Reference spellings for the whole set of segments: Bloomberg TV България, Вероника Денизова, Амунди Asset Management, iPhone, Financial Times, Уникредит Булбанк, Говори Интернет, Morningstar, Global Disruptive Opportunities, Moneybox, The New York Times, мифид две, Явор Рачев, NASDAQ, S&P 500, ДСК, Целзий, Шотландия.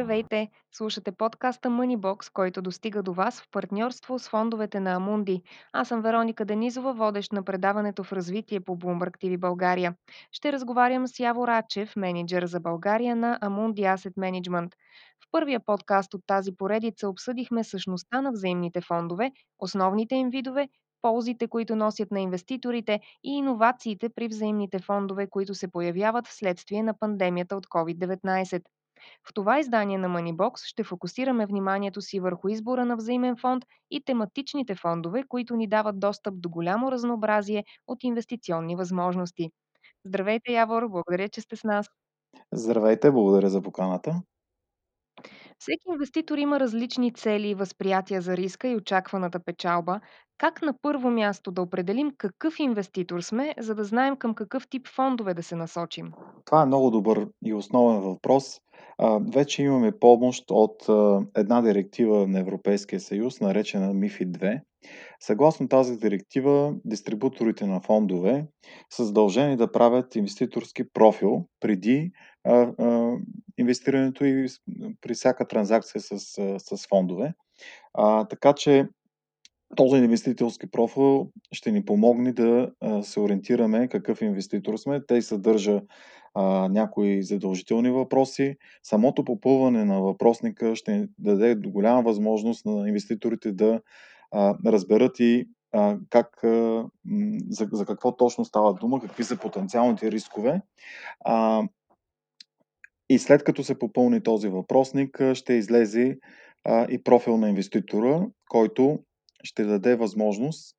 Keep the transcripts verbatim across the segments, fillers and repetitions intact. Здравейте! Слушате подкаста Moneybox, който достига до вас в партньорство с фондовете на Амунди. Аз съм Вероника Денизова, водещ на предаването в развитие по Bloomberg ти ви България. Ще разговарям с Явор Рачев, менеджер за България на Амунди Asset Management. В първия подкаст от тази поредица обсъдихме същността на взаимните фондове, основните им видове, ползите, които носят на инвеститорите и иновациите при взаимните фондове, които се появяват вследствие на пандемията от ковид деветнайсет. В това издание на Moneybox ще фокусираме вниманието си върху избора на взаимен фонд и тематичните фондове, които ни дават достъп до голямо разнообразие от инвестиционни възможности. Здравейте, Явор! Благодаря, че сте с нас! Здравейте! Благодаря за поканата! Всеки инвеститор има различни цели и възприятия за риска и очакваната печалба. Как на първо място да определим какъв инвеститор сме, за да знаем към какъв тип фондове да се насочим? Това е много добър и основен въпрос. Вече имаме помощ от една директива на Европейския съюз, наречена мифид две. Съгласно тази директива, дистрибуторите на фондове са задължени да правят инвеститорски профил преди а, а, инвестирането и при всяка транзакция с, с фондове. А, така че този инвеститорски профил ще ни помогне да се ориентираме какъв инвеститор сме. Той съдържа а, някои задължителни въпроси. Самото попълване на въпросника ще даде голяма възможност на инвеститорите да а, разберат и а, как, а, за, за какво точно става дума, какви са потенциалните рискове. А, и след като се попълни този въпросник, ще излезе а, и профил на инвеститора, който ще даде възможност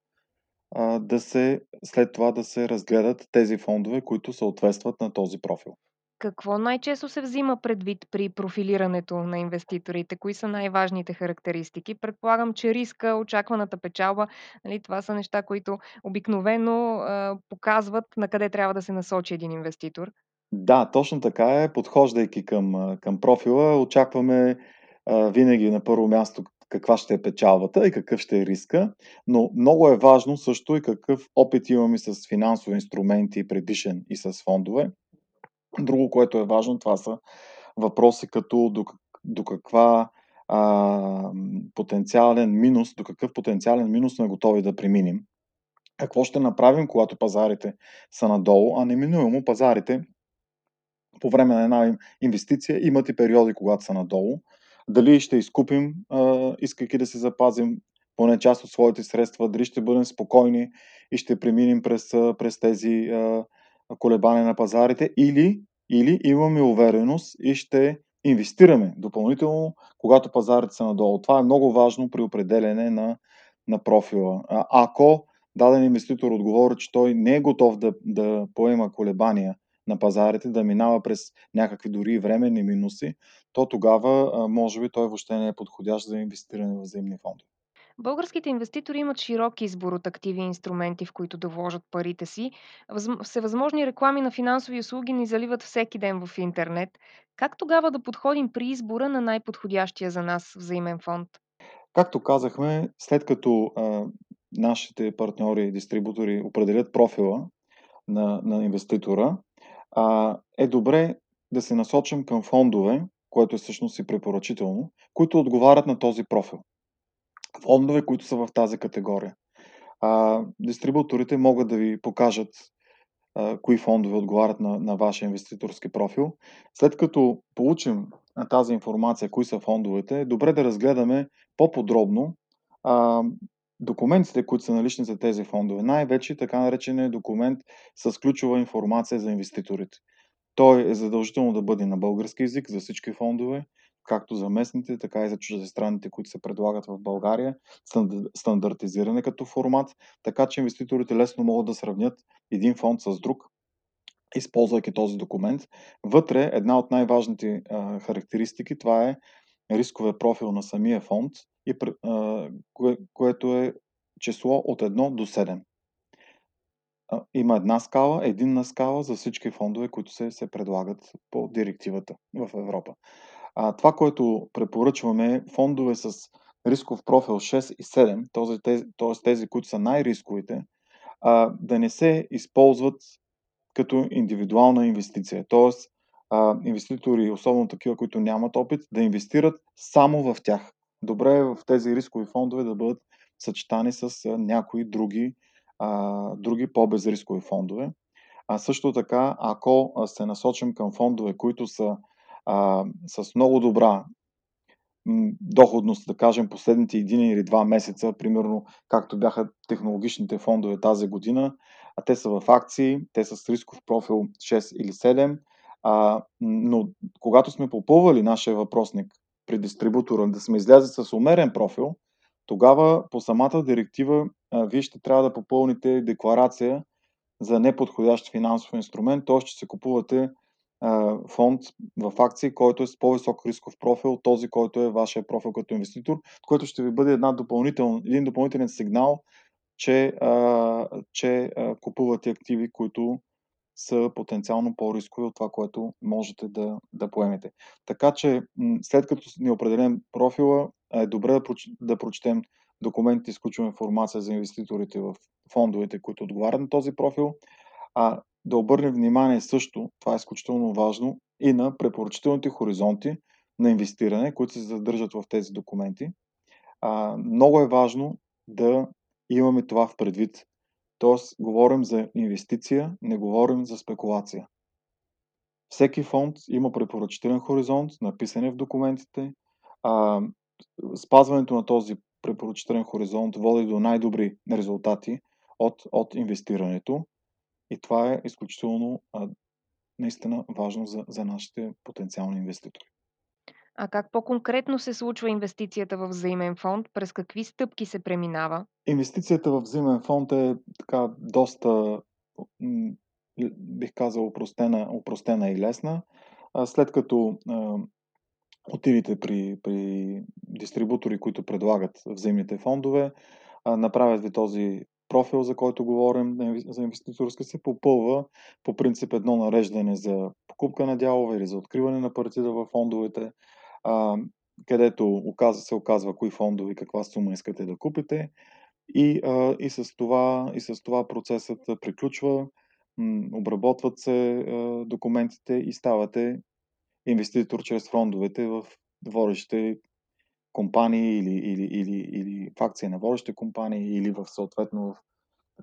а, да се, след това да се разгледат тези фондове, които съответстват на този профил. Какво най-често се взима предвид при профилирането на инвеститорите? Кои са най-важните характеристики? Предполагам, че риска, очакваната печалба, нали, това са неща, които обикновено а, показват на къде трябва да се насочи един инвеститор. Да, точно така е. Подхождайки към, към профила, очакваме а, винаги на първо място каква ще е печалбата и какъв ще е риска, но много е важно също и какъв опит имаме с финансови инструменти, предишен и с фондове. Друго, което е важно, това са въпроси като до, до каква а, потенциален минус, до какъв потенциален минус сме готови да преминем. Какво ще направим, когато пазарите са надолу, а неминуемо пазарите по време на една инвестиция имат и периоди, когато са надолу. Дали ще изкупим, искайки да се запазим поне част от своите средства, дали ще бъдем спокойни и ще преминем през, през тези колебания на пазарите, или, или имаме увереност и ще инвестираме допълнително, когато пазарите са надолу. Това е много важно при определене на, на профила. Ако даден инвеститор отговори, че той не е готов да, да поема колебания на пазарите, да минава през някакви дори временни минуси, то тогава може би той въобще не е подходящ за инвестиране в взаимни фондове. Българските инвеститори имат широк избор от активи и инструменти, в които да вложат парите си. Всевъзможни реклами на финансови услуги ни заливат всеки ден в интернет. Как тогава да подходим при избора на най-подходящия за нас взаимен фонд? Както казахме, след като а, нашите партньори и дистрибутори определят профила на, на инвеститора, а, е добре да се насочим към фондове, което е всъщност и препоръчително, които отговарят на този профил. Фондове, които са в тази категория. А, дистрибуторите могат да ви покажат а, кои фондове отговарят на, на вашия инвеститорски профил. След като получим тази информация, кои са фондовете, е добре да разгледаме по-подробно а, документите, които са налични за тези фондове. Най-вече така наречения документ с ключова информация за инвеститорите. Той е задължително да бъде на български език за всички фондове, както за местните, така и за чуждестранните, които се предлагат в България, стандартизиране като формат, така че инвеститорите лесно могат да сравнят един фонд с друг, използвайки този документ. Вътре една от най-важните а, характеристики, това е рисковия профил на самия фонд, и, а, кое, което е число от едно до седем. Има една скала, единна скала за всички фондове, които се, се предлагат по директивата в Европа. А, това, което препоръчваме е фондове с рисков профил шест и седем, т.е. тези, тези, които са най-рисковите, а, да не се използват като индивидуална инвестиция. Т.е. а, инвеститори, особено такива, които нямат опит, да инвестират само в тях. Добре е в тези рискови фондове да бъдат съчетани с а, някои други, а, други по-безрискови фондове. А също така, ако се насочим към фондове, които са а, с много добра доходност, да кажем, последните един или два месеца, примерно както бяха технологичните фондове тази година, а те са в акции, те са с рисков профил шест или седем, а, но когато сме попълвали нашия въпросник при дистрибутора, да сме излязли с умерен профил, тогава по самата директива а, вие ще трябва да попълните декларация за неподходящ финансов инструмент, т.е. ще се купувате а, фонд в акции, който е с по-висок рисков профил, този, който е вашия профил като инвеститор, който ще ви бъде една допълнител, един допълнителен сигнал, че, а, че а, купувате активи, които са потенциално по-рискови от това, което можете да, да поемете. Така че след като ни е определен профила, е добре да, проч, да прочетем документите, изключваме информация за инвеститорите в фондовете, които отговарят на този профил. А да обърнем внимание също, това е изключително важно, и на препоръчителните хоризонти на инвестиране, които се задържат в тези документи. А, много е важно да имаме това в предвид. Тоест, говорим за инвестиция, не говорим за спекулация. Всеки фонд има препоръчителен хоризонт, написан е в документите. А, спазването на този препоръчителен хоризонт води до най-добри резултати от, от инвестирането, и това е изключително а, наистина важно за, за нашите потенциални инвеститори. А как по-конкретно се случва инвестицията в взаимен фонд? През какви стъпки се преминава? Инвестицията в взаимен фонд е така доста, бих казал, опростена, опростена и лесна. А след като а, отидете при, при дистрибутори, които предлагат взаимните фондове, направят ви този профил, за който говорим, за инвеститорска, се попълва по принцип едно нареждане за покупка на дялове или за откриване на партида във фондовете, където се оказва кои фондове, каква сума искате да купите, и, и, с, това, и с това процесът приключва, обработват се документите и ставате инвеститор чрез фондовете в водещите компании или, или, или, или в акции на водещите компании, или в съответно в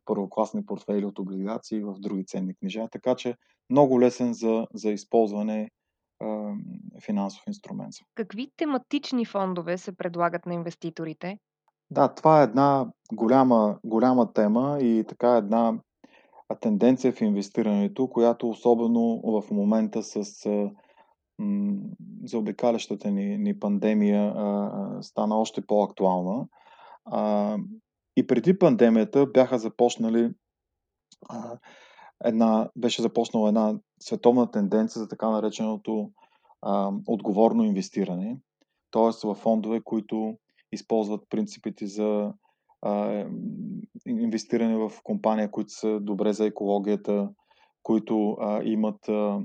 първокласни портфейли от облигации, в други ценни книжа. Така че много лесен за, за използване а, финансов инструмент. Какви тематични фондове се предлагат на инвеститорите? Да, това е една голяма, голяма тема и така една тенденция в инвестирането, която особено в момента с за обикалящата ни, ни пандемия а, стана още по-актуална. А, и преди пандемията бяха започнали а, една, беше започнала една световна тенденция за така нареченото а, отговорно инвестиране, т.е. във фондове, които използват принципите за а, инвестиране в компании, които са добре за екологията, които а, имат а,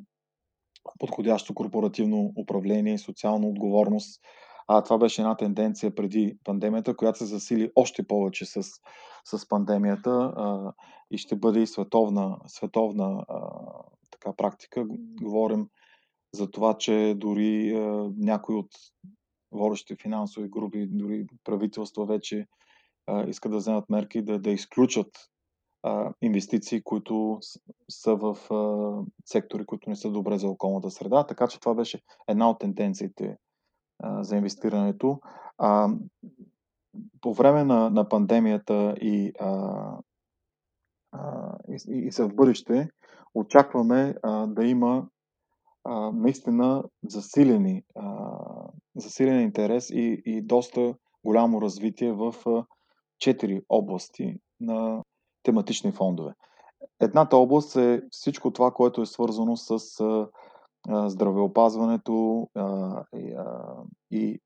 подходящо корпоративно управление и социална отговорност. А това беше една тенденция преди пандемията, която се засили още повече с, с пандемията а, и ще бъде и световна, световна а, така практика. Говорим за това, че дори а, някои от водещи финансови групи, дори правителства вече а, искат да вземат мерки да, да изключат инвестиции, които са в сектори, които не са добре за околната среда. Така че това беше една от тенденциите за инвестирането. По време на, на пандемията и, и, и в бъдеще очакваме да има наистина засилени, засилен интерес и, и доста голямо развитие в четири области на тематични фондове. Едната област е всичко това, което е свързано с здравеопазването и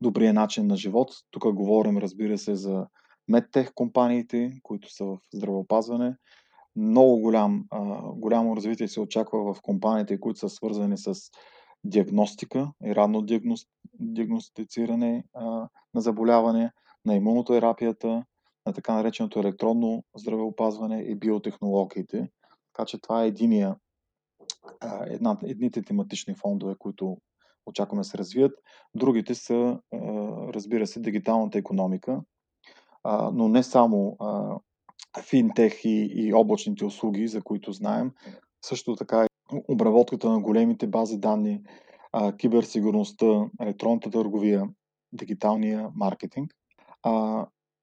добрия начин на живот. Тук говорим, разбира се, за медтех компаниите, които са в здравеопазване. Много голям, голямо развитие се очаква в компаниите, които са свързани с диагностика и ранно диагностициране на заболяване, на имунотерапията, на така нареченото електронно здравеопазване и биотехнологиите. Така че това е единия една, едните тематични фондове, които очакваме се развият. Другите са, разбира се, дигиталната икономика, но не само финтех и, и облачните услуги, за които знаем. Също така обработката на големите бази данни, киберсигурността, електронната търговия, дигиталния маркетинг.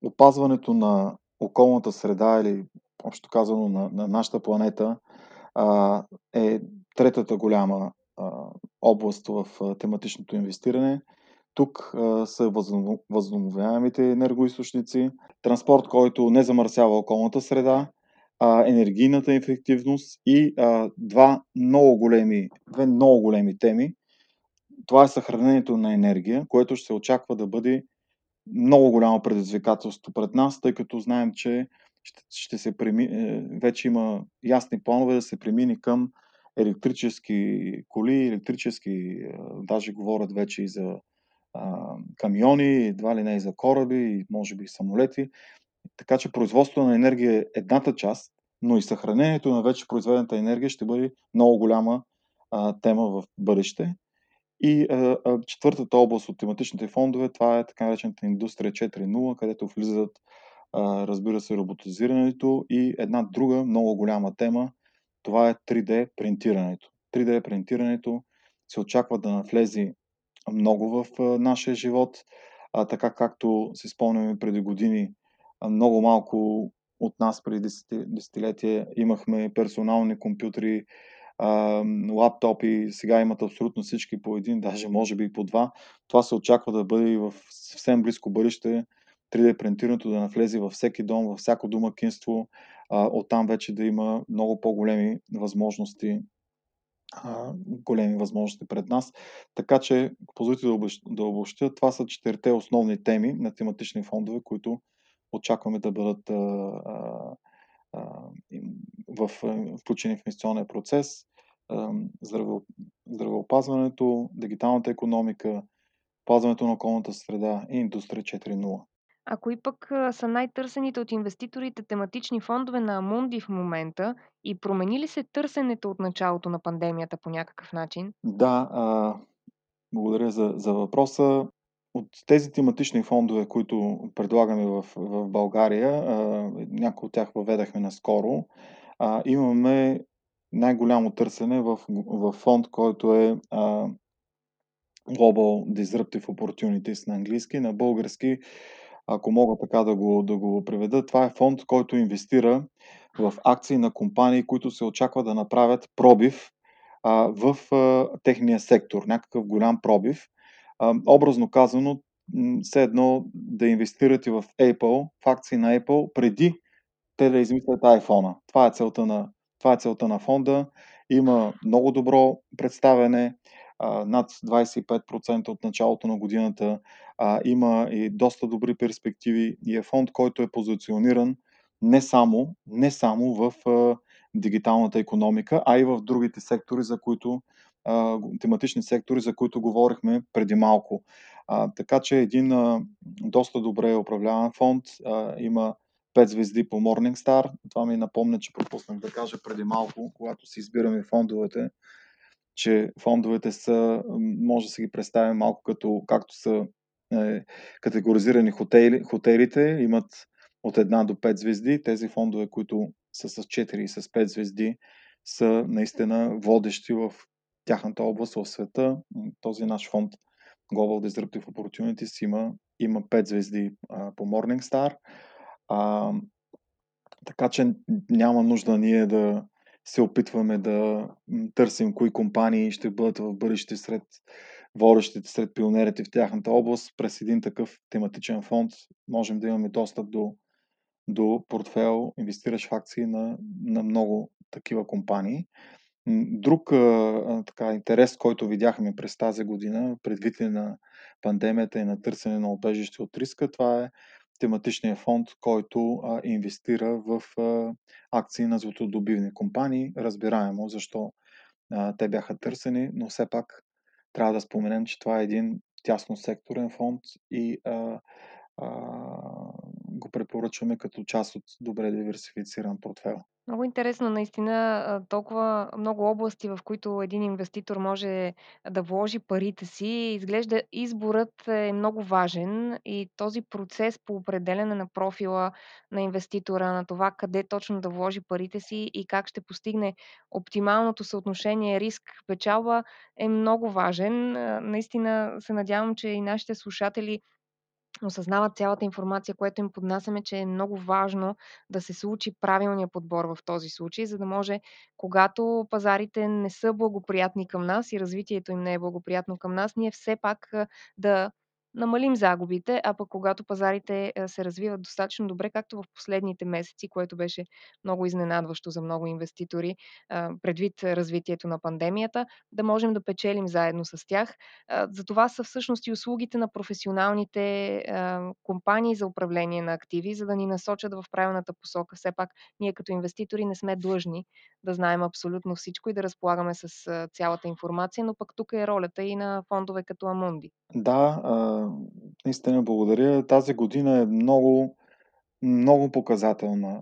Опазването на околната среда или, общо казано, на, на нашата планета е третата голяма област в тематичното инвестиране. Тук а, са възобновяемите енергоизточници, транспорт, който не замърсява околната среда, а, енергийната ефективност и а, два много големи, две много големи теми. Това е съхранението на енергия, което ще се очаква да бъде много голямо предизвикателство пред нас, тъй като знаем, че ще, ще се преми... вече има ясни планове да се премине към електрически коли, електрически, даже говорят вече и за а, камиони, едва ли не и за кораби, може би и самолети. Така че производството на енергия е едната част, но и съхранението на вече произведената енергия ще бъде много голяма а, тема в бъдеще. И а, а, четвъртата област от тематичните фондове, това е така наречената индустрия четири нула, където влизат, а, разбира се, роботизирането и една друга много голяма тема. Това е три Д принтирането. три Д принтирането се очаква да навлезе много в нашия живот, а, така както си спомняме преди години, много малко от нас преди десетилетия имахме персонални компютри, а, лаптопи, сега имат абсолютно всички по един, даже може би и по два. Това се очаква да бъде в съвсем близко бъдеще, три Д принтирането да навлезе във всеки дом, във всяко домакинство, оттам вече да има много по-големи възможности, големи възможности пред нас. Така че, позволите да обобщя, това са четирите основни теми на тематични фондове, които очакваме да бъдат а, а, в, включени в инвестиционния процес. А, здравеопазването, дигиталната икономика, опазването на околната среда и индустрия четири нула. А кои пък са най-търсените от инвеститорите тематични фондове на Амунди в момента и промени ли се търсенето от началото на пандемията по някакъв начин? Да, а, благодаря за, за въпроса. От тези тематични фондове, които предлагаме в, в България, а, някои от тях въведахме наскоро, а, имаме най-голямо търсене в, в фонд, който е а, Global Disruptive Opportunities на английски, на български. Ако мога така да го, да го преведа, това е фонд, който инвестира в акции на компании, които се очаква да направят пробив а, в а, техния сектор, някакъв голям пробив. А, образно казано, все едно да инвестирате в Apple, в акции на Apple, преди те да измислят iPhone-а. Това е целта на, това е целта на фонда. Има много добро представяне, над двадесет и пет процента от началото на годината, а, има и доста добри перспективи и е фонд, който е позициониран не само, не само в а, дигиталната икономика, а и в другите сектори, за които а, тематични сектори, за които говорихме преди малко. А, така че един а, доста добре управляван фонд, а, има пет звезди по Morningstar. Това ми напомня, че пропуснах да кажа преди малко, когато си избираме фондовете, че фондовете са, може да си ги представим малко като, както са е, категоризирани хотели, хотелите, имат от една до пет звезди. Тези фондове, които са с четири и с пет звезди, са наистина водещи в тяхната област в света. Този наш фонд Global Disruptive Opportunities има, има пет звезди а, по Morningstar. А, така че няма нужда ние да се опитваме да търсим кои компании ще бъдат в бъдеще сред водещите, сред пионерите в тяхната област. През един такъв тематичен фонд можем да имаме достъп до, до портфейл, инвестиращ в акции на, на много такива компании. Друг а, така, интерес, който видяхме през тази година, предвид на пандемията и на търсене на убежище от риска, това е тематичния фонд, който а, инвестира в а, акции на златодобивни компании. Разбираемо защо а, те бяха търсени, но все пак трябва да споменем, че това е един тясно секторен фонд и а, а, го препоръчваме като част от добре диверсифициран портфел. Много интересно, наистина, толкова много области, в които един инвеститор може да вложи парите си. Изглежда, изборът е много важен и този процес по определяне на профила на инвеститора, на това къде точно да вложи парите си и как ще постигне оптималното съотношение риск-печалба е много важен. Наистина се надявам, че и нашите слушатели осъзнават цялата информация, която им поднасяме, че е много важно да се случи правилния подбор в този случай, за да може, когато пазарите не са благоприятни към нас и развитието им не е благоприятно към нас, ние все пак да намалим загубите, а пък когато пазарите се развиват достатъчно добре, както в последните месеци, което беше много изненадващо за много инвеститори предвид развитието на пандемията, да можем да печелим заедно с тях. За това са всъщност и услугите на професионалните компании за управление на активи, за да ни насочат в правилната посока. Все пак ние като инвеститори не сме длъжни да знаем абсолютно всичко и да разполагаме с цялата информация, но пък тук е ролята и на фондове като Амунди. Да, наистина благодаря. Тази година е много, много показателна.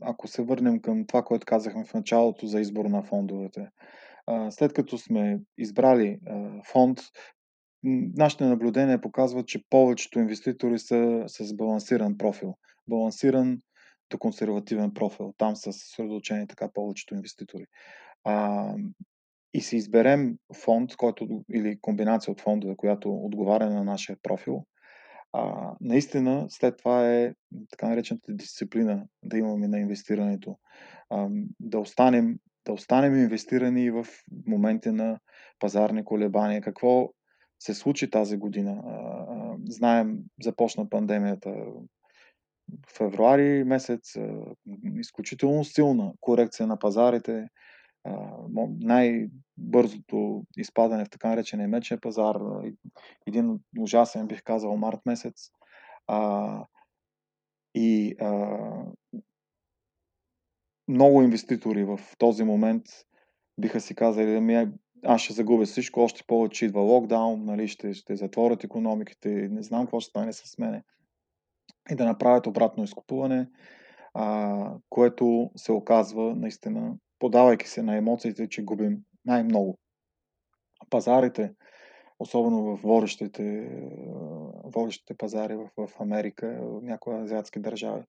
Ако се върнем към това, което казахме в началото за избор на фондовете. След като сме избрали фонд, нашите наблюдения показват, че повечето инвеститори са с балансиран профил. Балансиран до консервативен профил. Там са съсредоточени така повечето инвеститори. И си изберем фонд, който, или комбинация от фондове, която отговаря на нашия профил, а, наистина след това е така наречената дисциплина да имаме на инвестирането. А, да останем, да останем инвестирани в моменти на пазарни колебания. Какво се случи тази година? А, а, знаем, започна пандемията февруари месец, а, изключително силна корекция на пазарите, Uh, най-бързото изпадане в така наречения мечен пазар, един ужасен, бих казал, март месец. Uh, и uh, много инвеститори в този момент биха си казали, аз ще загубя всичко, още повече идва локдаун, нали, ще, ще затворят икономиките, не знам какво ще стане с мене. И да направят обратно изкупуване, uh, което се оказва наистина, подавайки се на емоциите, че губим най-много. Пазарите, особено в водещите, водещите пазари в Америка, в някои азиатски държави,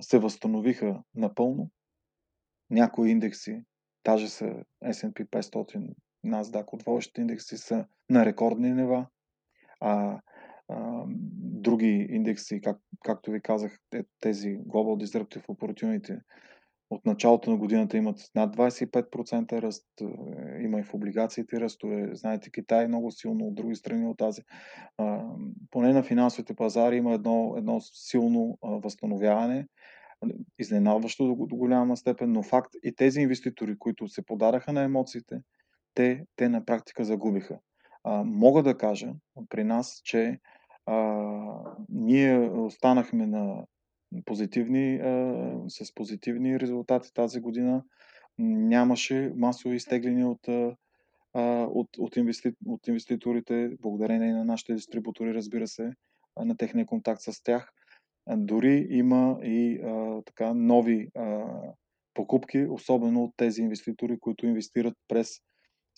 се възстановиха напълно. Някои индекси, даже са Ес енд Пи петстотин, NASDAQ от водещите индекси са на рекордни нива. А, а, други индекси, как, както ви казах, тези Global Disruptive Opportunities, от началото на годината имат над двадесет и пет процента ръст, има и в облигациите ръстове. Знаете, Китай е много силно, от други страни от тази. Поне на финансовите пазари има едно, едно силно възстановяване, изненадващо до голяма степен, но факт и тези инвеститори, които се подараха на емоциите, те, те на практика загубиха. Мога да кажа при нас, че а, ние останахме на позитивни, с позитивни резултати тази година. Нямаше масови изтегляния от, от, от, инвести, от инвеститорите, благодарение на нашите дистрибутори, разбира се, на техния контакт с тях. Дори има и а, така, нови а, покупки, особено от тези инвеститори, които инвестират през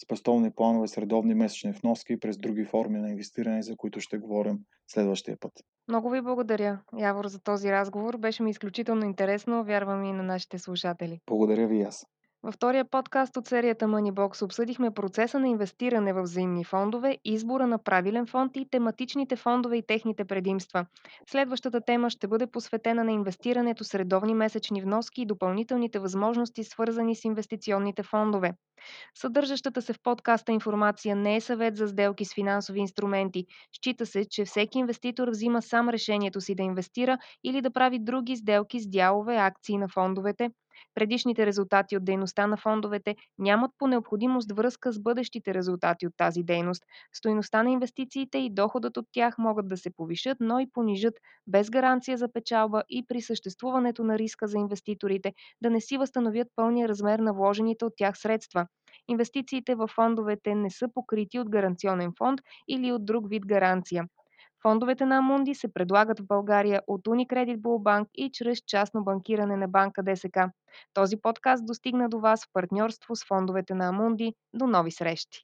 спестовни планове с редовни месечни вноски и през други форми на инвестиране, за които ще говорим следващия път. Много ви благодаря, Явор, за този разговор. Беше ми изключително интересно, вярвам и на нашите слушатели. Благодаря ви и аз. Във втория подкаст от серията Moneybox обсъдихме процеса на инвестиране в взаимни фондове, избора на правилен фонд и тематичните фондове и техните предимства. Следващата тема ще бъде посветена на инвестирането с редовни месечни вноски и допълнителните възможности, свързани с инвестиционните фондове. Съдържащата се в подкаста информация не е съвет за сделки с финансови инструменти. Счита се, че всеки инвеститор взима сам решението си да инвестира или да прави други сделки с дялове, акции на фондовете. Предишните резултати от дейността на фондовете нямат по необходимост връзка с бъдещите резултати от тази дейност. Стойността на инвестициите и доходът от тях могат да се повишат, но и понижат без гаранция за печалба и при съществуването на риска за инвеститорите да не си възстановят пълния размер на вложените от тях средства. Инвестициите във фондовете не са покрити от гаранционен фонд или от друг вид гаранция. Фондовете на Амунди се предлагат в България от Уникредит Булбанк и чрез частно банкиране на банка ДСК. Този подкаст достигна до вас в партньорство с фондовете на Амунди. До нови срещи!